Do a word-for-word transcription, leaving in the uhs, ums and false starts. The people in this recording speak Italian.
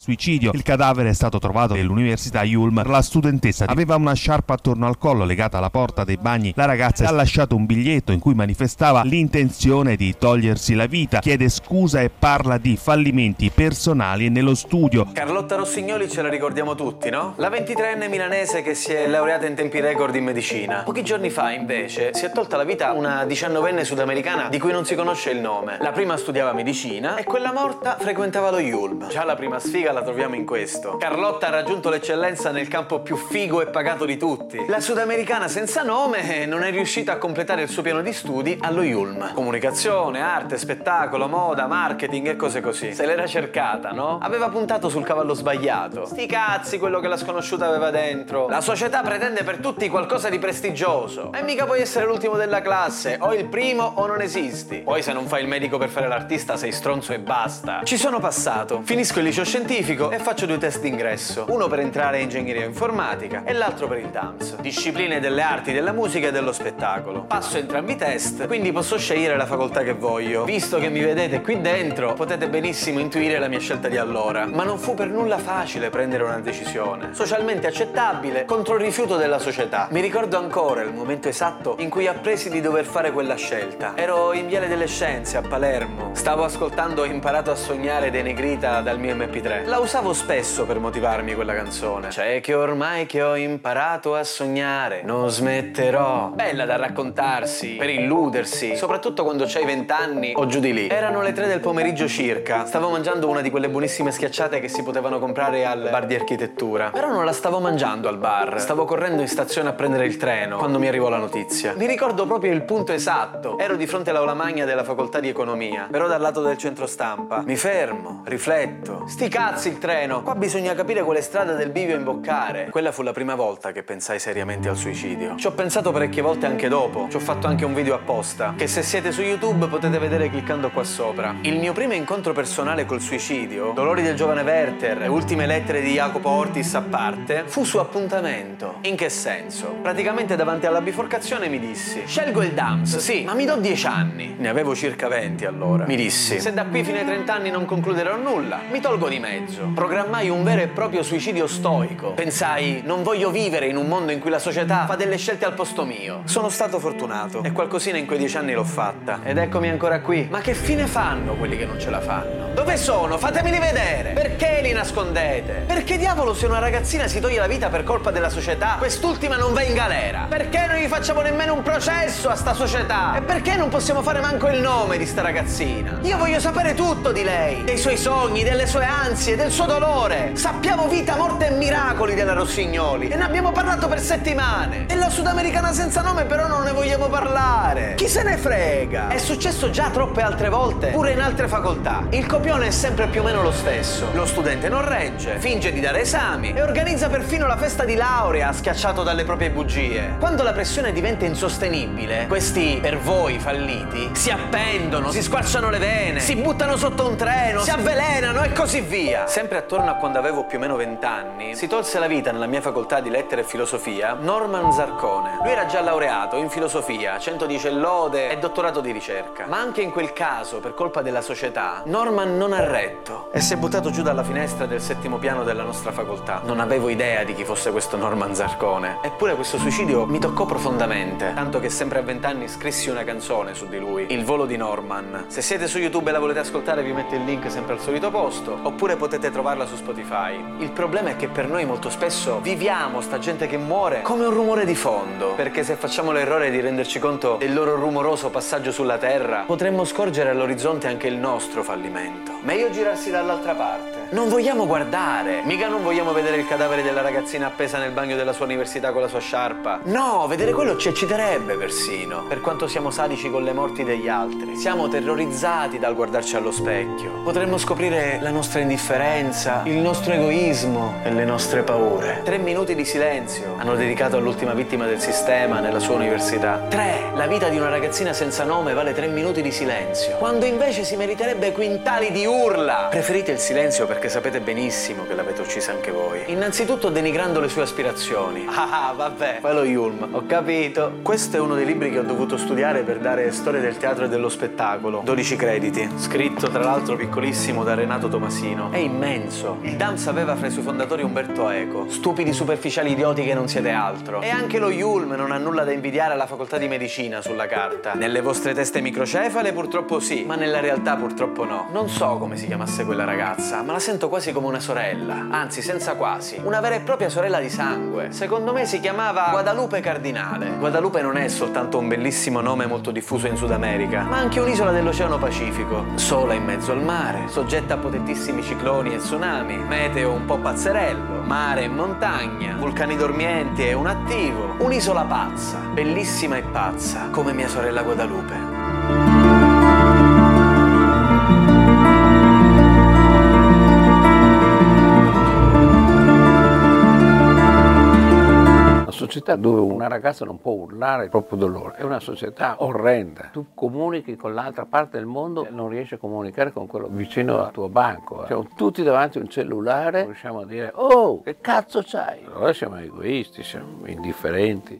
suicidio. Il cadavere è stato trovato nell'università I U L M. La studentessa aveva una sciarpa attorno al collo legata alla porta dei bagni. La ragazza ha lasciato un biglietto in cui manifestava l'intenzione di togliersi la vita, chiede scusa e parla di fallimenti personali nello studio. Carlotta Rossignoli ce la ricordiamo tutti, no? La ventitreenne milanese che si è laureata in tempi record in medicina. Pochi giorni fa, invece, si è tolta la vita una diciannovenne sudamericana di cui non si conosce il nome. La prima studiava medicina e quella morta frequentava lo I U L M. Già la prima sfiga la troviamo in questo. Carlotta ha raggiunto l'eccellenza nel campo più figo e pagato di tutti. La sudamericana senza nome non è riuscita a completare il suo piano di studi allo I U L M. Comunicazione, arte, spettacolo, moda, marketing e cose così. Se l'era cercata, no? Aveva puntato sul cavallo sbagliato. Sti cazzi quello che la sconosciuta aveva dentro. La società pretende per tutti qualcosa di prestigioso. E mica puoi essere l'ultimo della classe, o il primo o non esisti. Poi se non fai il medico per fare l'artista sei stronzo e basta. Ci sono passato. Finisco il liceo scientifico e faccio due test d'ingresso, uno per entrare in ingegneria informatica e l'altro per il Dams, discipline delle arti, della musica e dello spettacolo. Passo entrambi i test, quindi posso scegliere la facoltà che voglio. Visto che mi vedete qui dentro, potete benissimo intuire la mia scelta di allora, ma non fu per nulla facile prendere una decisione socialmente accettabile contro il rifiuto della società. Mi ricordo ancora il momento esatto in cui appresi di dover fare quella scelta. Ero in Viale delle Scienze a Palermo, stavo ascoltando Ho imparato a sognare dei Negrita dal mio emme pi tre. La usavo spesso per motivarmi quella canzone. C'è che ormai che ho imparato a sognare, non smetterò. Bella da raccontarsi, per illudersi, soprattutto quando c'hai vent'anni o giù di lì. Erano le tre del pomeriggio circa. Stavo mangiando una di quelle buonissime schiacciate che si potevano comprare al bar di architettura. Però non la stavo mangiando al bar. Stavo correndo in stazione a prendere il treno quando mi arrivò la notizia. Mi ricordo proprio il punto esatto. Ero di fronte all'aula magna della facoltà di economia, però dal lato del centro stampa. Mi fermo, rifletto. Sti cazzo il treno, qua bisogna capire quale strada del bivio imboccare. Quella fu la prima volta che pensai seriamente al suicidio. Ci ho pensato parecchie volte anche dopo, ci ho fatto anche un video apposta, che se siete su YouTube potete vedere cliccando qua sopra. Il mio primo incontro personale col suicidio, Dolori del giovane Werther e Ultime lettere di Jacopo Ortis a parte, fu su appuntamento. In che senso? Praticamente davanti alla biforcazione mi dissi: scelgo il Dams, sì, ma mi do dieci anni. Ne avevo circa venti allora. Mi dissi: se da qui fino ai trent'anni non concluderò nulla, mi tolgo di mezzo. Programmai un vero e proprio suicidio stoico. Pensai: non voglio vivere in un mondo in cui la società fa delle scelte al posto mio. Sono stato fortunato e qualcosina in quei dieci anni l'ho fatta. Ed eccomi ancora qui. Ma che fine fanno quelli che non ce la fanno? Dove sono? Fatemeli vedere! Perché li nascondete? Perché diavolo, se una ragazzina si toglie la vita per colpa della società, quest'ultima non va in galera? Perché non gli facciamo nemmeno un processo a sta società? E perché non possiamo fare manco il nome di sta ragazzina? Io voglio sapere tutto di lei, dei suoi sogni, delle sue ansie, del suo dolore. Sappiamo vita, morte e miracoli della Rossignoli e ne abbiamo parlato per settimane. Della sudamericana senza nome però non ne vogliamo parlare. Chi se ne frega? È successo già troppe altre volte, pure in altre facoltà. Il copione è sempre più o meno lo stesso. Lo studente non regge, finge di dare esami e organizza perfino la festa di laurea schiacciato dalle proprie bugie. Quando la pressione diventa insostenibile, questi per voi falliti si appendono, si squarciano le vene, si buttano sotto un treno, si avvelenano e così via. Sempre attorno a quando avevo più o meno vent'anni, si tolse la vita nella mia facoltà di lettere e filosofia Norman Zarcone. Lui era già laureato in filosofia, centodici lode e dottorato di ricerca. Ma anche in quel caso, per colpa della società, Norman non ha retto e si è buttato giù dalla finestra del settimo piano della nostra facoltà. Non avevo idea di chi fosse questo Norman Zarcone. Eppure questo suicidio mi toccò profondamente, tanto che sempre a vent'anni scrissi una canzone su di lui, Il volo di Norman. Se siete su YouTube e la volete ascoltare, vi metto il link sempre al solito posto, oppure potete trovarla su Spotify. Il problema è che per noi molto spesso viviamo sta gente che muore come un rumore di fondo, perché se facciamo l'errore di renderci conto del loro rumoroso passaggio sulla terra, potremmo scorgere all'orizzonte anche il nostro fallimento. Meglio girarsi dall'altra parte. Non vogliamo guardare, mica non vogliamo vedere il cadavere della ragazzina appesa nel bagno della sua università con la sua sciarpa. No, vedere quello ci ecciterebbe persino. Per quanto siamo sadici con le morti degli altri, siamo terrorizzati dal guardarci allo specchio. Potremmo scoprire la nostra indifferenza, il nostro egoismo e le nostre paure. Tre minuti di silenzio hanno dedicato all'ultima vittima del sistema nella sua università. Tre! La vita di una ragazzina senza nome vale tre minuti di silenzio, quando invece si meriterebbe quintali di urla. Preferite il silenzio perché sapete benissimo che l'avete uccisa anche voi. Innanzitutto denigrando le sue aspirazioni. Ah, vabbè, quello I U L M, ho capito. Questo è uno dei libri che ho dovuto studiare per dare storia del teatro e dello spettacolo. dodici crediti. Scritto tra l'altro piccolissimo da Renato Tomasino. E immenso. Il Dams aveva fra i suoi fondatori Umberto Eco, stupidi superficiali idioti che non siete altro. E anche lo I U L M non ha nulla da invidiare alla facoltà di medicina sulla carta. Nelle vostre teste microcefale purtroppo sì, ma nella realtà purtroppo no. Non so come si chiamasse quella ragazza, ma la sento quasi come una sorella, anzi senza quasi, una vera e propria sorella di sangue. Secondo me si chiamava Guadalupe Cardinale. Guadalupe non è soltanto un bellissimo nome molto diffuso in Sud America, ma anche un'isola dell'Oceano Pacifico, sola in mezzo al mare, soggetta a potentissimi cicloni e tsunami, meteo un po' pazzerello, mare e montagna, vulcani dormienti e un attivo, un'isola pazza, bellissima e pazza, come mia sorella Guadalupe. Società dove una ragazza non può urlare il proprio dolore, è una società orrenda. Tu comunichi con l'altra parte del mondo e non riesci a comunicare con quello vicino al tuo banco. Siamo tutti davanti a un cellulare, riusciamo a dire: oh, che cazzo c'hai? Allora siamo egoisti, siamo indifferenti.